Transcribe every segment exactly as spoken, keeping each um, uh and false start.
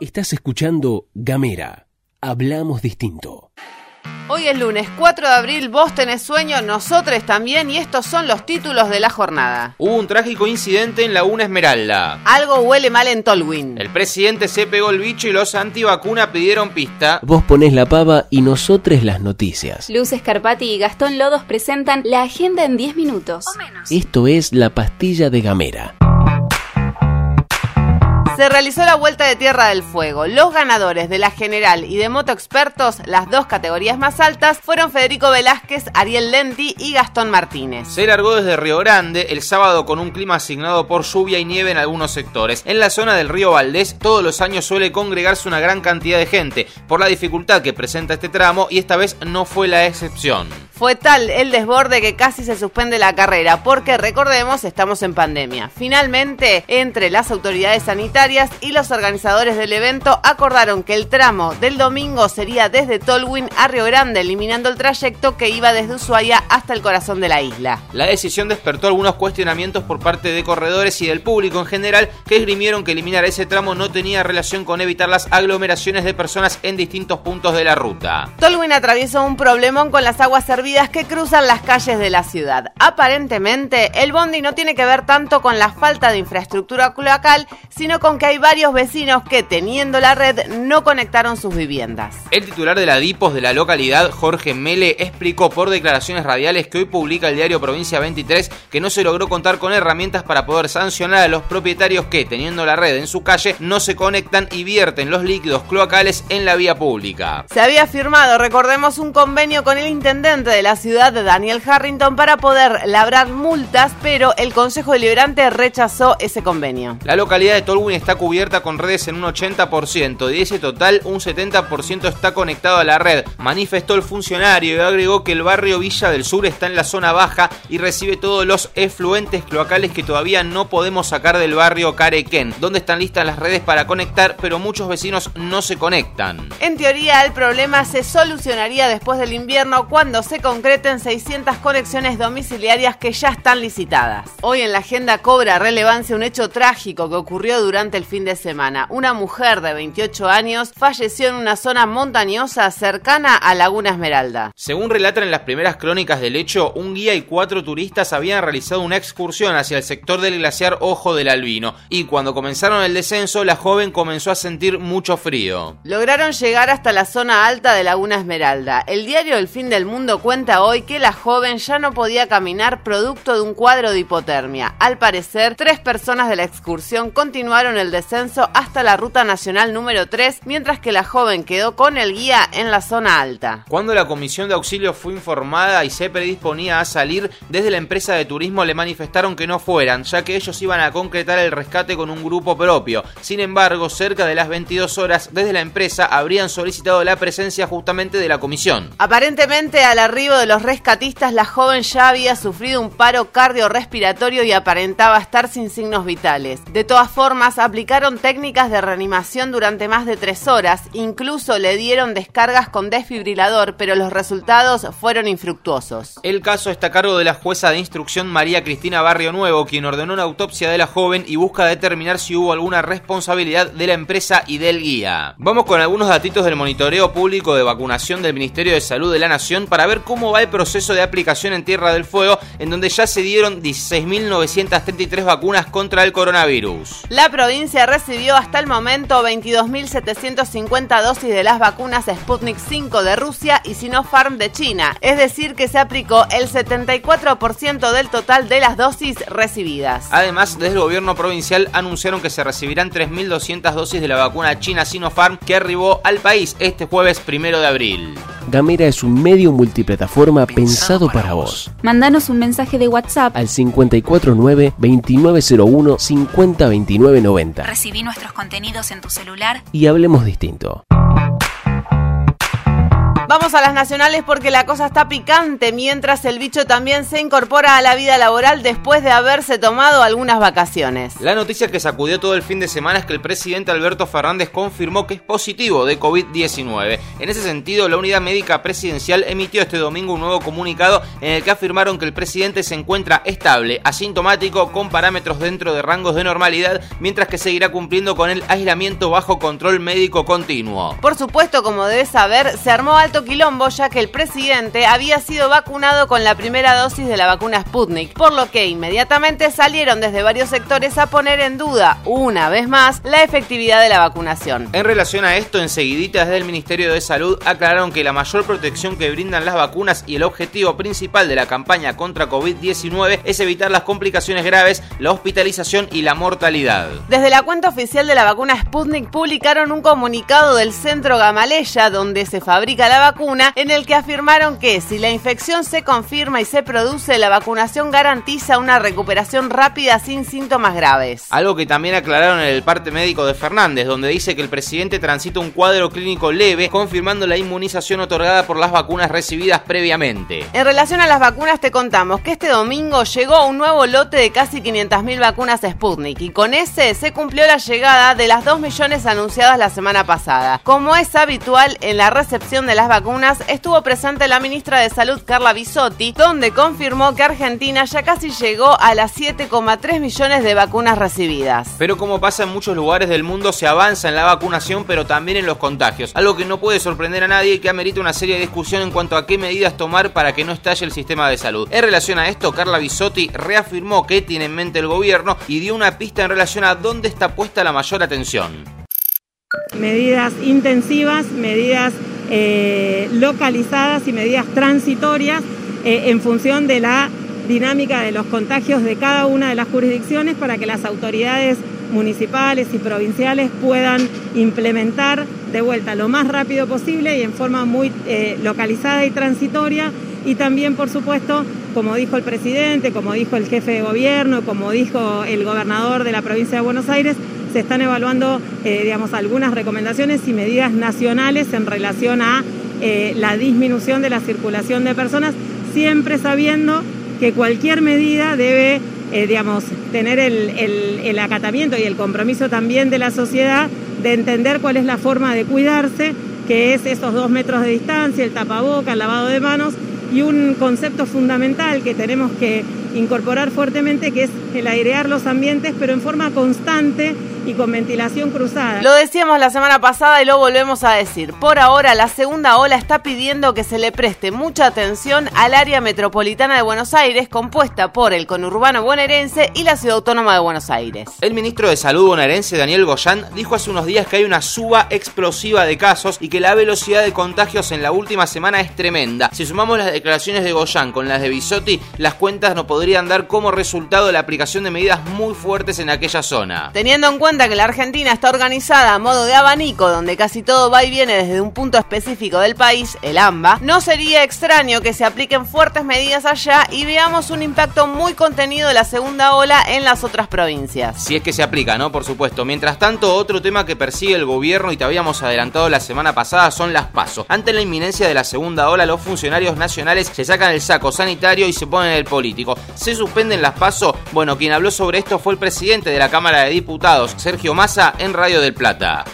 Estás escuchando Gamera. Hablamos distinto. Hoy es lunes cuatro de abril, vos tenés sueño, nosotros también, y estos son los títulos de la jornada. Hubo un trágico incidente en Laguna Esmeralda. Algo huele mal en Toluín. El presidente se pegó el bicho y los antivacuna pidieron pista. Vos ponés la pava y nosotros las noticias. Luz Scarpati y Gastón Lodos presentan la agenda en diez minutos. O menos. Esto es la Pastilla de Gamera. Se realizó la Vuelta de Tierra del Fuego. Los ganadores de la General y de Moto Expertos, las dos categorías más altas, fueron Federico Velázquez, Ariel Lendi y Gastón Martínez. Se largó desde Río Grande el sábado con un clima asignado por lluvia y nieve en algunos sectores. En la zona del Río Valdés, todos los años suele congregarse una gran cantidad de gente por la dificultad que presenta este tramo, y esta vez no fue la excepción. Fue tal el desborde que casi se suspende la carrera, porque recordemos, estamos en pandemia. Finalmente, entre las autoridades sanitarias y los organizadores del evento, acordaron que el tramo del domingo sería desde Toluín a Río Grande, eliminando el trayecto que iba desde Ushuaia hasta el corazón de la isla. La decisión despertó algunos cuestionamientos por parte de corredores y del público en general, que esgrimieron que eliminar ese tramo no tenía relación con evitar las aglomeraciones de personas en distintos puntos de la ruta. Toluín atravesó un problemón con las aguas servidas que cruzan las calles de la ciudad. Aparentemente, el bondi no tiene que ver tanto con la falta de infraestructura cloacal, sino con que hay varios vecinos que, teniendo la red, no conectaron sus viviendas. El titular de la DIPOS de la localidad, Jorge Mele, explicó por declaraciones radiales que hoy publica el diario Provincia veintitrés que no se logró contar con herramientas para poder sancionar a los propietarios que, teniendo la red en su calle, no se conectan y vierten los líquidos cloacales en la vía pública. Se había firmado, recordemos, un convenio con el intendente de la ciudad, de Daniel Harrington, para poder labrar multas, pero el Consejo Deliberante rechazó ese convenio. La localidad de Toluín está cubierta con redes en un ochenta por ciento, de ese total un setenta por ciento está conectado a la red, manifestó el funcionario, y agregó que el barrio Villa del Sur está en la zona baja y recibe todos los efluentes cloacales que todavía no podemos sacar del barrio Carequén, donde están listas las redes para conectar, pero muchos vecinos no se conectan. En teoría, el problema se solucionaría después del invierno, cuando se concreten seiscientas conexiones domiciliarias que ya están licitadas. Hoy en la agenda cobra relevancia un hecho trágico que ocurrió durante el fin de semana. Una mujer de veintiocho años falleció en una zona montañosa cercana a Laguna Esmeralda. Según relatan en las primeras crónicas del hecho, un guía y cuatro turistas habían realizado una excursión hacia el sector del glaciar Ojo del Albino, y cuando comenzaron el descenso, la joven comenzó a sentir mucho frío. Lograron llegar hasta la zona alta de Laguna Esmeralda. El diario El Fin del Mundo cuenta Cuenta hoy que la joven ya no podía caminar, producto de un cuadro de hipotermia. Al parecer, tres personas de la excursión continuaron el descenso hasta la ruta nacional número tres, mientras que la joven quedó con el guía en la zona alta. Cuando la comisión de auxilio fue informada y se predisponía a salir, desde la empresa de turismo le manifestaron que no fueran, ya que ellos iban a concretar el rescate con un grupo propio. Sin embargo, cerca de las veintidós horas, desde la empresa habrían solicitado la presencia justamente de la comisión. Aparentemente, a la ría de los rescatistas, la joven ya había sufrido un paro cardiorrespiratorio y aparentaba estar sin signos vitales. De todas formas, aplicaron técnicas de reanimación durante más de tres horas, incluso le dieron descargas con desfibrilador, pero los resultados fueron infructuosos. El caso está a cargo de la jueza de instrucción María Cristina Barrio Nuevo, quien ordenó una autopsia de la joven y busca determinar si hubo alguna responsabilidad de la empresa y del guía. Vamos con algunos datitos del monitoreo público de vacunación del Ministerio de Salud de la Nación para ver cómo cómo va el proceso de aplicación en Tierra del Fuego, en donde ya se dieron dieciséis mil novecientas treinta y tres vacunas contra el coronavirus. La provincia recibió hasta el momento veintidós mil setecientas cincuenta dosis de las vacunas Sputnik cinco de Rusia y Sinopharm de China, es decir que se aplicó el setenta y cuatro por ciento del total de las dosis recibidas. Además, desde el gobierno provincial anunciaron que se recibirán tres mil doscientas dosis de la vacuna china Sinopharm, que arribó al país este jueves primero de abril. Gamera es un medio multiplataforma pensado, pensado para, para vos. Mandanos un mensaje de WhatsApp al cinco cuatro nueve, dos nueve cero uno, cinco cero dos nueve nueve cero. Recibí nuestros contenidos en tu celular y hablemos distinto. Vamos a las nacionales porque la cosa está picante mientras el bicho también se incorpora a la vida laboral después de haberse tomado algunas vacaciones. La noticia que sacudió todo el fin de semana es que el presidente Alberto Fernández confirmó que es positivo de covid diecinueve. En ese sentido, la Unidad Médica Presidencial emitió este domingo un nuevo comunicado en el que afirmaron que el presidente se encuentra estable, asintomático, con parámetros dentro de rangos de normalidad, mientras que seguirá cumpliendo con el aislamiento bajo control médico continuo. Por supuesto, como debes saber, se armó alto quilombo ya que el presidente había sido vacunado con la primera dosis de la vacuna Sputnik, por lo que inmediatamente salieron desde varios sectores a poner en duda, una vez más, la efectividad de la vacunación. En relación a esto, enseguidita desde el Ministerio de Salud aclararon que la mayor protección que brindan las vacunas y el objetivo principal de la campaña contra covid diecinueve es evitar las complicaciones graves, la hospitalización y la mortalidad. Desde la cuenta oficial de la vacuna Sputnik publicaron un comunicado del centro Gamaleya, donde se fabrica la vacuna, en el que afirmaron que si la infección se confirma y se produce, la vacunación garantiza una recuperación rápida sin síntomas graves. Algo que también aclararon en el parte médico de Fernández, donde dice que el presidente transita un cuadro clínico leve, confirmando la inmunización otorgada por las vacunas recibidas previamente. En relación a las vacunas te contamos que este domingo llegó un nuevo lote de casi quinientas mil vacunas Sputnik y con ese se cumplió la llegada de las dos millones anunciadas la semana pasada. Como es habitual en la recepción de las vacunas, estuvo presente la ministra de Salud Carla Vizzotti, donde confirmó que Argentina ya casi llegó a las siete coma tres millones de vacunas recibidas. Pero como pasa en muchos lugares del mundo, se avanza en la vacunación, pero también en los contagios, algo que no puede sorprender a nadie y que amerita una seria discusión en cuanto a qué medidas tomar para que no estalle el sistema de salud. En relación a esto, Carla Vizzotti reafirmó que tiene en mente el gobierno y dio una pista en relación a dónde está puesta la mayor atención. Medidas intensivas, medidas Eh, localizadas y medidas transitorias eh, en función de la dinámica de los contagios de cada una de las jurisdicciones para que las autoridades municipales y provinciales puedan implementar de vuelta lo más rápido posible y en forma muy eh, localizada y transitoria y también, por supuesto, como dijo el presidente, como dijo el jefe de gobierno, como dijo el gobernador de la provincia de Buenos Aires, se están evaluando eh, digamos, algunas recomendaciones y medidas nacionales en relación a eh, la disminución de la circulación de personas, siempre sabiendo que cualquier medida debe eh, digamos, tener el, el, el acatamiento y el compromiso también de la sociedad de entender cuál es la forma de cuidarse, que es esos dos metros de distancia, el tapaboca, el lavado de manos y un concepto fundamental que tenemos que incorporar fuertemente, que es el airear los ambientes, pero en forma constante y con ventilación cruzada. Lo decíamos la semana pasada y lo volvemos a decir. Por ahora, la segunda ola está pidiendo que se le preste mucha atención al área metropolitana de Buenos Aires, compuesta por el conurbano bonaerense y la Ciudad Autónoma de Buenos Aires. El ministro de Salud bonaerense, Daniel Goyán, dijo hace unos días que hay una suba explosiva de casos y que la velocidad de contagios en la última semana es tremenda. Si sumamos las declaraciones de Goyán con las de Vizzotti, las cuentas no podrían dar como resultado la aplicación de medidas muy fuertes en aquella zona. Teniendo en cuenta que la Argentina está organizada a modo de abanico, donde casi todo va y viene desde un punto específico del país, el AMBA, no sería extraño que se apliquen fuertes medidas allá y veamos un impacto muy contenido de la segunda ola en las otras provincias. Si es que se aplica, ¿no? Por supuesto. Mientras tanto, otro tema que persigue el gobierno y te habíamos adelantado la semana pasada son las PASO. Ante la inminencia de la segunda ola, los funcionarios nacionales se sacan el saco sanitario y se ponen el político. ¿Se suspenden las PASO? Bueno, quien habló sobre esto fue el presidente de la Cámara de Diputados, Sergio Massa, en Radio del Plata.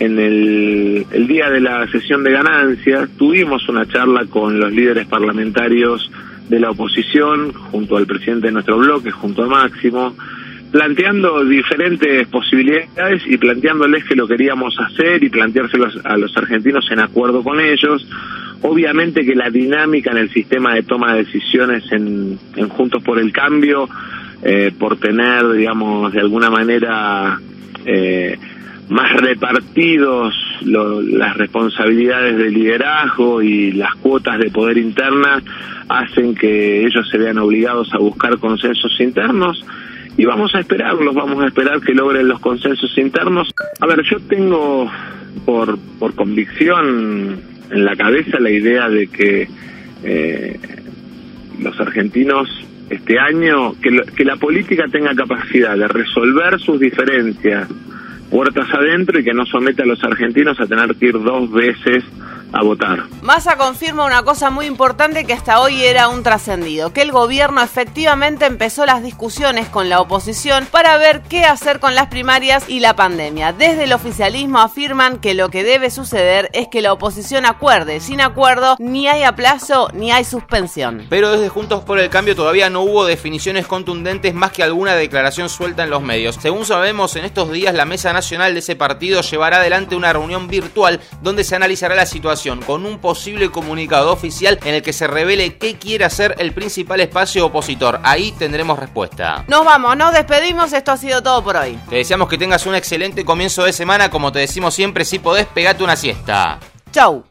En el, el día de la sesión de ganancias tuvimos una charla con los líderes parlamentarios de la oposición, junto al presidente de nuestro bloque, junto a Máximo, planteando diferentes posibilidades y planteándoles que lo queríamos hacer y planteárselos a los argentinos en acuerdo con ellos. Obviamente que la dinámica en el sistema de toma de decisiones en, en Juntos por el Cambio, Eh, por tener, digamos, de alguna manera eh, más repartidos lo, las responsabilidades de liderazgo y las cuotas de poder interna, hacen que ellos se vean obligados a buscar consensos internos y vamos a esperarlos, vamos a esperar que logren los consensos internos. A ver, yo tengo por, por convicción en la cabeza la idea de que eh, los argentinos este año, que, lo, que la política tenga capacidad de resolver sus diferencias puertas adentro y que no someta a los argentinos a tener que ir dos veces a votar. Massa confirma una cosa muy importante que hasta hoy era un trascendido, que el gobierno efectivamente empezó las discusiones con la oposición para ver qué hacer con las primarias y la pandemia. Desde el oficialismo afirman que lo que debe suceder es que la oposición acuerde. Sin acuerdo, ni hay aplazo ni hay suspensión. Pero desde Juntos por el Cambio todavía no hubo definiciones contundentes más que alguna declaración suelta en los medios. Según sabemos, en estos días la Mesa Nacional de ese partido llevará adelante una reunión virtual donde se analizará la situación con un posible comunicado oficial en el que se revele qué quiere hacer el principal espacio opositor. Ahí tendremos respuesta. Nos vamos, nos despedimos, esto ha sido todo por hoy. Te deseamos que tengas un excelente comienzo de semana, como te decimos siempre, si podés, pegate una siesta. Chau.